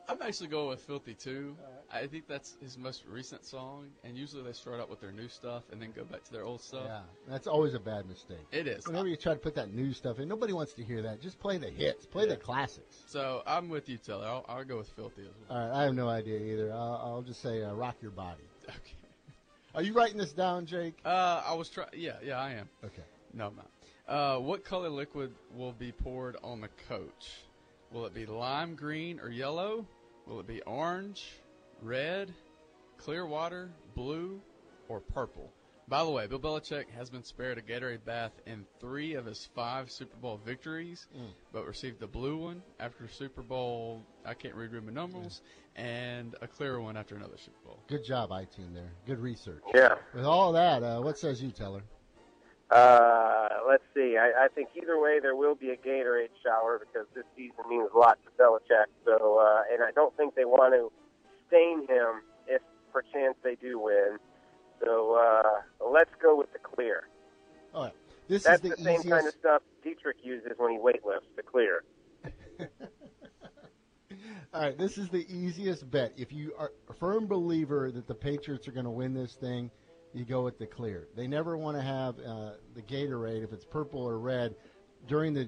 I'm actually going with Filthy too. I think that's his most recent song, and usually they start out with their new stuff and then go back to their old stuff. Yeah, that's always a bad mistake. It is. Whenever you try to put that new stuff in, nobody wants to hear that. Just play the hits. Play the classics. So I'm with you, Taylor. I'll go with Filthy as well. All right, I have no idea either. I'll just say Rock Your Body. Okay. Are you writing this down, Jake? I was trying. Yeah, I am. Okay. No, I'm not. What color liquid will be poured on the coach? Will it be lime green or yellow? Will it be orange, red, clear water, blue, or purple? By the way, Bill Belichick has been spared a Gatorade bath in 3 of his 5 Super Bowl victories, but received the blue one after Super Bowl, I can't read Roman numerals, and a clear one after another Super Bowl. Good job, I-Team, there. Good research. Yeah. With all that, what says you, Teller? Let's see. I think either way there will be a Gatorade shower because this season means a lot to Belichick. So, and I don't think they want to stain him if perchance they do win. So let's go with the clear. All right. That's the same kind of stuff Dietrich uses when he weightlifts, the clear. All right. This is the easiest bet. If you are a firm believer that the Patriots are going to win this thing, you go with the clear. They never want to have the Gatorade, if it's purple or red, during the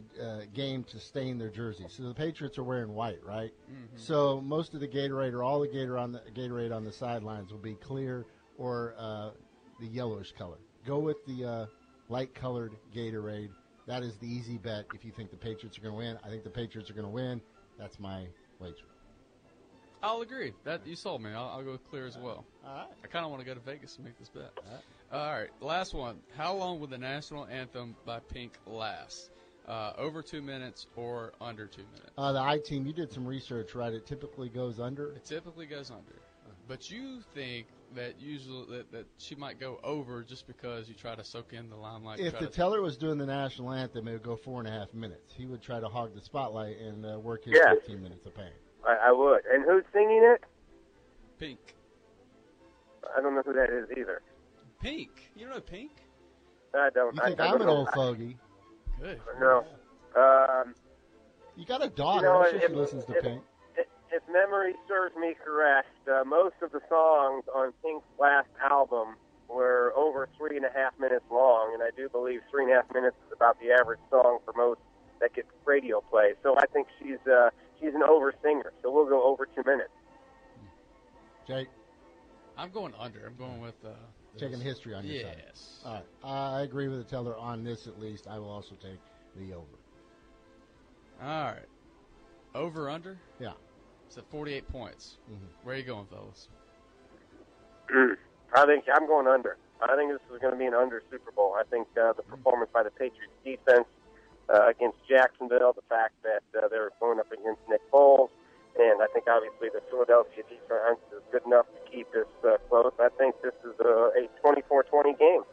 game to stain their jersey. So the Patriots are wearing white, right? Mm-hmm. So most of the Gatorade or all the Gatorade on the sidelines will be clear or the yellowish color. Go with the light-colored Gatorade. That is the easy bet if you think the Patriots are going to win. I think the Patriots are going to win. That's my wager. I'll agree. That you sold me. I'll go with clear as well. All right. I kind of want to go to Vegas and make this bet. All right. Last one. How long will the national anthem by Pink last? Over 2 minutes or under 2 minutes? The I-Team, you did some research, right? It typically goes under. It typically goes under. But you think that usually that she might go over just because you try to soak in the limelight. If the teller was doing the national anthem, it would go 4.5 minutes. He would try to hog the spotlight and work his 15 minutes of pain. I would. And who's singing it? Pink. I don't know who that is either. Pink? You don't know Pink? I don't. You think I'm an old fogey. Good. No. You got a daughter. You know, I'm sure she listens to Pink. If memory serves me correct, most of the songs on Pink's last album were over 3.5 minutes long, and I do believe 3.5 minutes is about the average song for most that gets radio play. So I think she's an over singer, so we'll go over 2 minutes. Jake? I'm going under. I'm going with... taking history on your side. Yes. All right. I agree with the teller on this at least. I will also take the over. All right. Over, under? Yeah. It's at 48 points. Mm-hmm. Where are you going, fellas? I think I'm going under. I think this is going to be an under Super Bowl. I think the performance by the Patriots defense against Jacksonville, the fact that they're going up against Nick Foles, and I think obviously the Philadelphia defense is good enough to keep this close. I think this is a 24-20 game.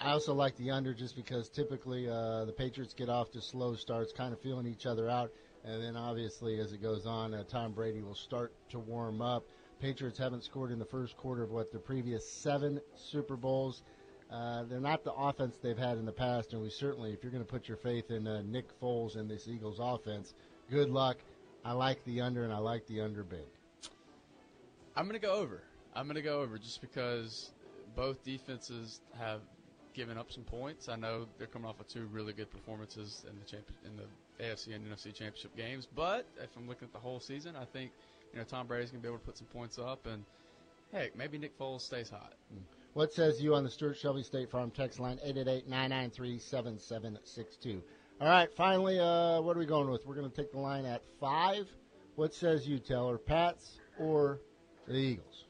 I also like the under just because typically the Patriots get off to slow starts, kind of feeling each other out, and then obviously as it goes on, Tom Brady will start to warm up. Patriots haven't scored in the first quarter of the previous 7 Super Bowls. They're not the offense they've had in the past, and we certainly, if you're going to put your faith in Nick Foles and this Eagles offense, good luck. I like the under, and I like the under big. I'm going to go over. I'm going to go over just because both defenses have given up some points. I know they're coming off of 2 really good performances in the AFC and NFC championship games, but if I'm looking at the whole season, I think Tom Brady's going to be able to put some points up, and, heck, maybe Nick Foles stays hot. Mm. What says you on the Stuart Shelby State Farm text line, 888-993-7762. All right, finally, what are we going with? We're going to take the line at 5. What says you, Taylor, Pats or the Eagles?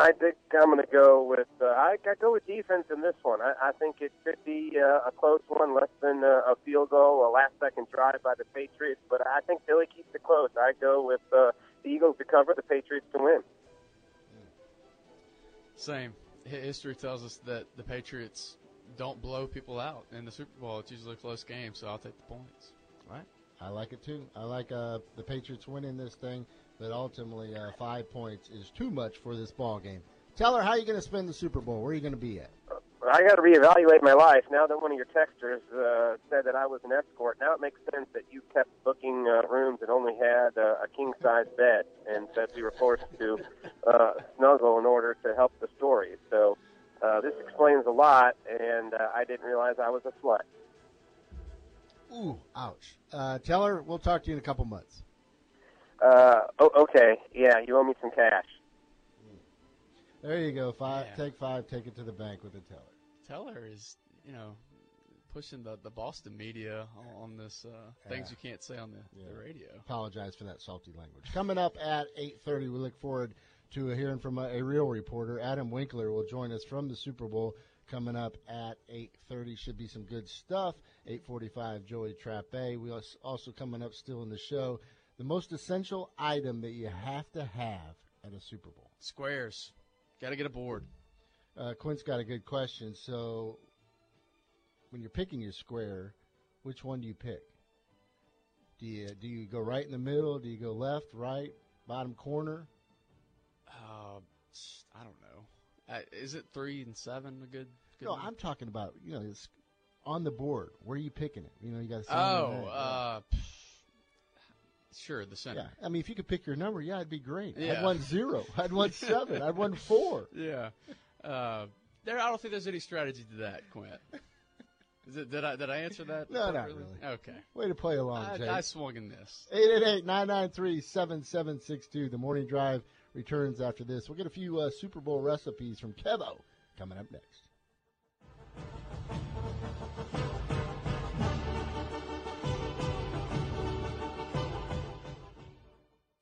I think I'm going to go with defense in this one. I think it could be a close one, less than a field goal, a last-second drive by the Patriots, but I think Philly keeps it close. I go with the Eagles to cover, the Patriots to win. Same. History tells us that the Patriots don't blow people out in the Super Bowl. It's usually a close game, so I'll take the points. All right. I like it, too. I like the Patriots winning this thing, but ultimately 5 points is too much for this ball game. Teller, how are you going to spend the Super Bowl? Where are you going to be at? I got to reevaluate my life now that one of your texters said that I was an escort. Now it makes sense that you kept booking rooms that only had a king-size bed and that we were forced to snuggle in order to help the story. So this explains a lot, and I didn't realize I was a slut. Ooh, ouch. Teller, we'll talk to you in a couple months. Okay. Yeah, you owe me some cash. There you go. Take five, take it to the bank with the Teller. Teller is, pushing the Boston media on this things you can't say on the radio. Apologize for that salty language. Coming up at 8:30, we look forward to hearing from a real reporter. Adam Winkler will join us from the Super Bowl coming up at 8:30. Should be some good stuff. 8:45, Joey Trappe. We also coming up still in the show, the most essential item that you have to have at a Super Bowl. Squares. Got to get aboard. Quint's got a good question. So when you're picking your square, which one do you pick? Do you go right in the middle? Do you go left, right, bottom corner? I don't know. Is it 3 and 7 a good No, one? I'm talking about, it's on the board. Where are you picking it? You got to say. Sure, the center. Yeah. I mean, if you could pick your number, it'd be great. Yeah. I'd want 0. I'd want 7. I'd want 4. Yeah. I don't think there's any strategy to that, Quint. Did I answer that? No, not really. Okay. Way to play along, Jake. I swung in this. 888-993-7762. The Morning Drive returns after this. We'll get a few Super Bowl recipes from Kevo coming up next.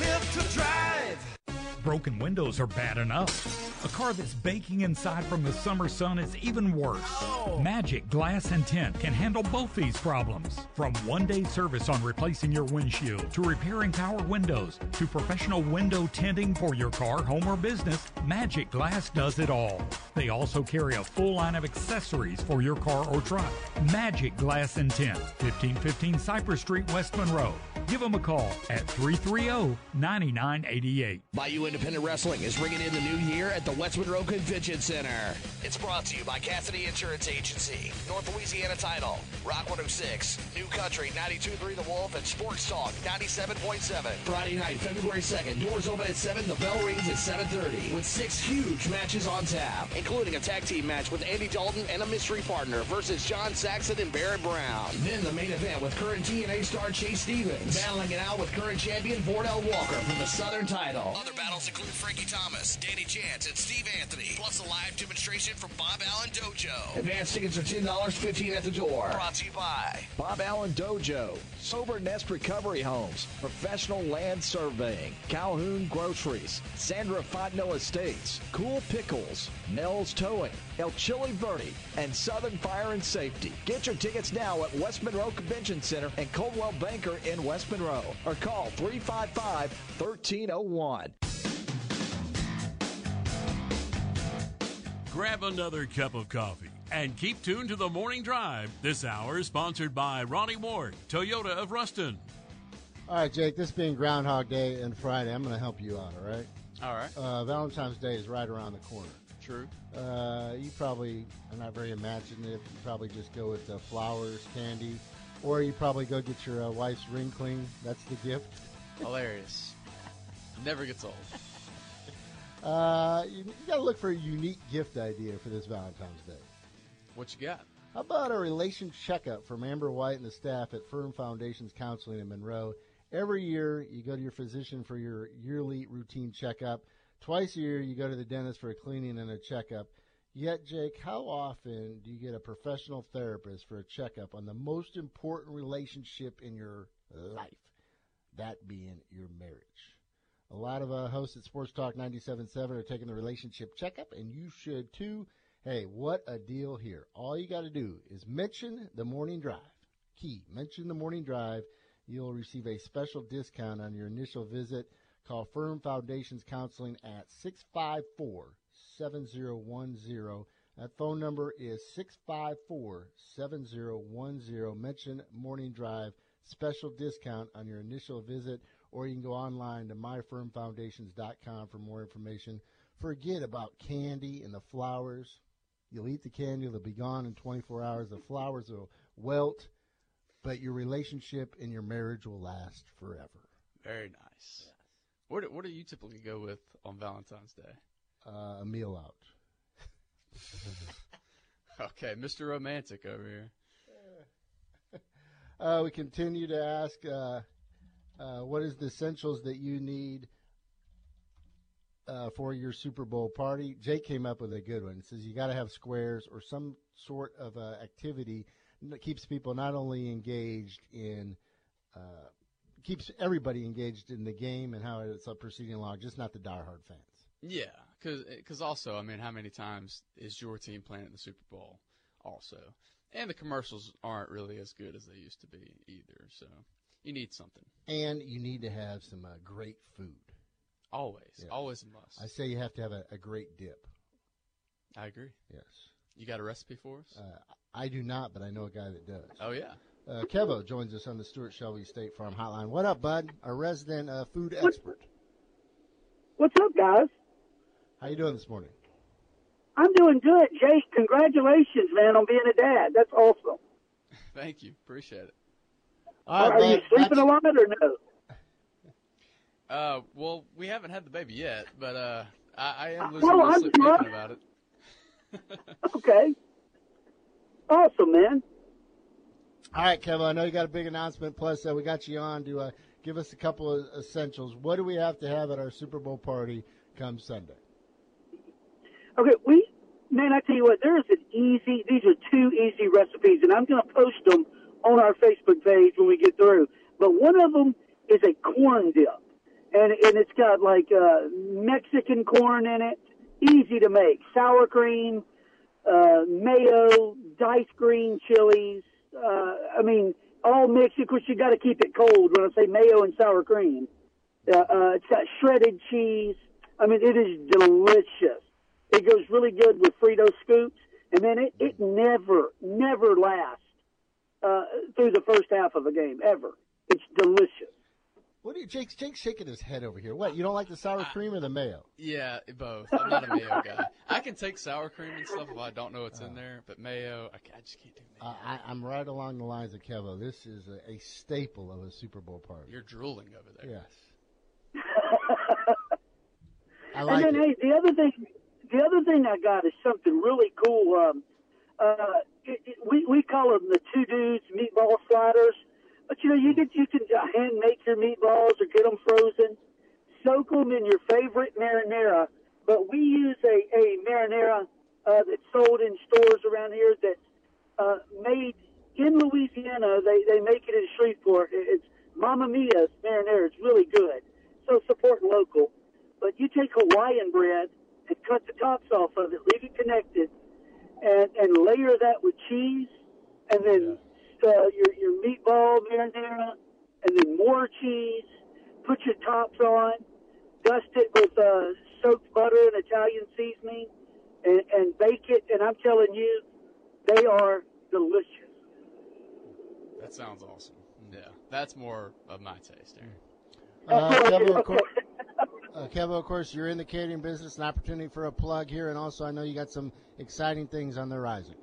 Live to drive. Broken windows are bad enough. A car that's baking inside from the summer sun is even worse. Oh. Magic Glass and Tint can handle both these problems. From one-day service on replacing your windshield, to repairing power windows, to professional window tinting for your car, home, or business, Magic Glass does it all. They also carry a full line of accessories for your car or truck. Magic Glass and Tint, 1515 Cypress Street, West Monroe. Give them a call at 330-9988. Bayou Independent Wrestling is ringing in the new year at the West Monroe Convention Center. It's brought to you by Cassidy Insurance Agency, North Louisiana Title, Rock 106, New Country 92.3 The Wolf, and Sports Talk 97.7. Friday night, February 2nd, doors open at 7, the bell rings at 7:30, with 6 huge matches on tap, including a tag team match with Andy Dalton and a mystery partner versus John Saxon and Barrett Brown. Then the main event with current TNA star Chase Stevens battling it out with current champion Vordell Walker for the Southern title. Other battles include Frankie Thomas, Danny Chance, and Steve Anthony, plus a live demonstration from Bob Allen Dojo. Advanced tickets are $10.15 at the door. Brought to you by Bob Allen Dojo, Sober Nest Recovery Homes, Professional Land Surveying, Calhoun Groceries, Sandra Fontenot Estates, Cool Pickles, Nell's Towing, El Chile Verde, and Southern Fire and Safety. Get your tickets now at West Monroe Convention Center and Coldwell Banker in West Monroe, or call 355-1301. Grab another cup of coffee and keep tuned to The Morning Drive. This hour is sponsored by Ronnie Ward, Toyota of Ruston. All right, Jake, this being Groundhog Day and Friday, I'm going to help you out, all right? All right. Valentine's Day is right around the corner. True. You probably are not very imaginative. You probably just go with flowers, candy, or you probably go get your wife's ring clean. That's the gift. Hilarious. Never gets old. You got to look for a unique gift idea for this Valentine's Day. What you got? How about a relationship checkup from Amber White and the staff at Firm Foundations Counseling in Monroe? Every year, you go to your physician for your yearly routine checkup. Twice a year, you go to the dentist for a cleaning and a checkup. Yet, Jake, how often do you get a professional therapist for a checkup on the most important relationship in your life, that being your marriage? A lot of hosts at Sports Talk 97.7 are taking the relationship checkup, and you should too. Hey, what a deal here. All you got to do is mention the morning drive. Key, mention the morning drive. You'll receive a special discount on your initial visit. Call Firm Foundations Counseling at 654-7010. That phone number is 654-7010. Mention morning drive. Special discount on your initial visit, or you can go online to myfirmfoundations.com for more information. Forget about candy and the flowers. You'll eat the candy, they'll be gone in 24 hours. The flowers will wilt, but your relationship and your marriage will last forever. Very nice. Yes. What do you typically go with on Valentine's Day? A meal out. Okay, Mr. Romantic over here. We continue to ask, what is the essentials that you need for your Super Bowl party? Jake came up with a good one. It says you got to have squares or some sort of activity that keeps people not only engaged in keeps everybody engaged in the game and how it's proceeding along, just not the diehard fans. Yeah, because also, I mean, how many times is your team playing in the Super Bowl also? And the commercials aren't really as good as they used to be either, so you need something. And you need to have some great food. Always. Yes. Always a must. I say you have to have a great dip. I agree. Yes. You got a recipe for us? I do not, but I know a guy that does. Oh, yeah. Kevo joins us on the Stuart Shelby State Farm Hotline. What up, bud? A resident food expert. What's up, guys? How you doing this morning? I'm doing good, Jake. Congratulations, man, on being a dad. That's awesome. Thank you. Appreciate it. Are you sleeping a lot or no? Well, we haven't had the baby yet, but I am losing my sleep thinking about it. Okay. Awesome, man. All right, Kevin, I know you got a big announcement, plus we got you on to give us a couple of essentials. What do we have to have at our Super Bowl party come Sunday? Okay, man, I tell you what, these are two easy recipes, and I'm going to post them on our Facebook page when we get through. But one of them is a corn dip, and it's got, like, Mexican corn in it, easy to make, sour cream, mayo, diced green chilies, I mean, all mixed. Of course, you got to keep it cold when I say mayo and sour cream. It's got shredded cheese. I mean, it is delicious. It goes really good with Frito scoops, and then it never lasts through the first half of a game, ever. It's delicious. What are you, Jake's shaking his head over here. What, you don't like the sour cream or the mayo? Yeah, both. I'm not a mayo guy. I can take sour cream and stuff if I don't know what's in there, but mayo, I just can't do mayo. I'm right along the lines of Kevo. This is a staple of a Super Bowl party. You're drooling over there. Yes. I like it. And then, hey, the other thing I got is something really cool. We call them the two dudes meatball sliders, but you can hand make your meatballs or get them frozen, soak them in your favorite marinara. But we use a marinara that's sold in stores around here that's made in Louisiana. They make it in Shreveport. It's Mamma Mia's marinara. It's really good. So support local. But you take Hawaiian bread and cut the tops off of it, leave it connected, and layer that with cheese, and then your meatball marinara, and then more cheese, put your tops on, dust it with soaked butter and Italian seasoning, and bake it, and I'm telling you, they are delicious. That sounds awesome. Yeah, that's more of my taste, Aaron. Kevo, of course, you're in the catering business, an opportunity for a plug here, and also I know you got some exciting things on the horizon.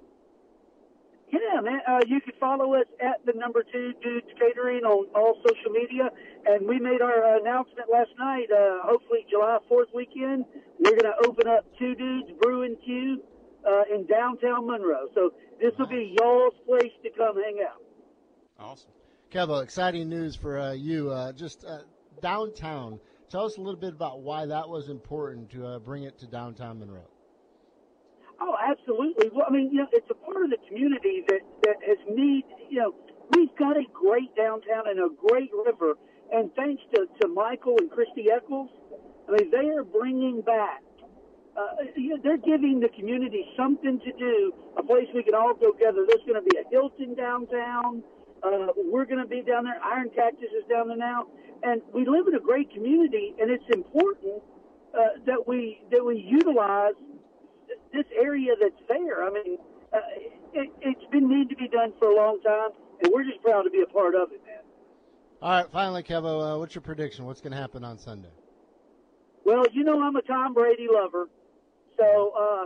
Yeah, man. You can follow us at @2DudesCatering on all social media, and we made our announcement last night, hopefully July 4th weekend. We're going to open up Two Dudes Brew and Q in downtown Monroe, so this will be y'all's place to come hang out. Awesome. Kevo, exciting news for you. Just downtown. Tell us a little bit about why that was important to bring it to downtown Monroe. Oh, absolutely. Well, I mean, you know, it's a part of the community that has need. You know, we've got a great downtown and a great river, and thanks to Michael and Christy Eccles, I mean, they are bringing back. They're giving the community something to do, a place we can all go together. There's going to be a Hilton downtown. We're going to be down there. Iron Cactus is down there now, and we live in a great community, and it's important that we utilize this area that's there. I mean, it's been need to be done for a long time, and we're just proud to be a part of it, man. All right, finally, Kevo, what's your prediction? What's going to happen on Sunday? Well, you know, I'm a Tom Brady lover, so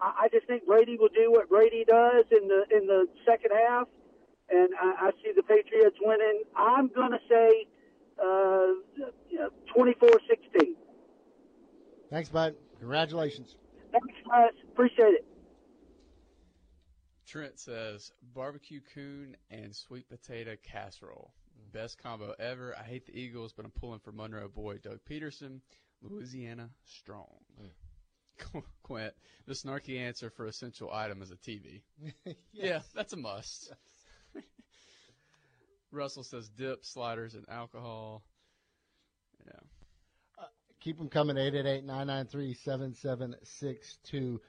I just think Brady will do what Brady does in the second half, and I see the Patriots winning. I'm going to say 24-16. Thanks, bud. Congratulations. Thanks, guys. Appreciate it. Trent says, barbecue coon and sweet potato casserole. Best combo ever. I hate the Eagles, but I'm pulling for Monroe boy Doug Peterson. Louisiana strong. Quint, the snarky answer for essential item is a TV. Yes. Yeah, that's a must. Yes. Russell says dip, sliders, and alcohol. Yeah. Keep them coming, 888-993-7762.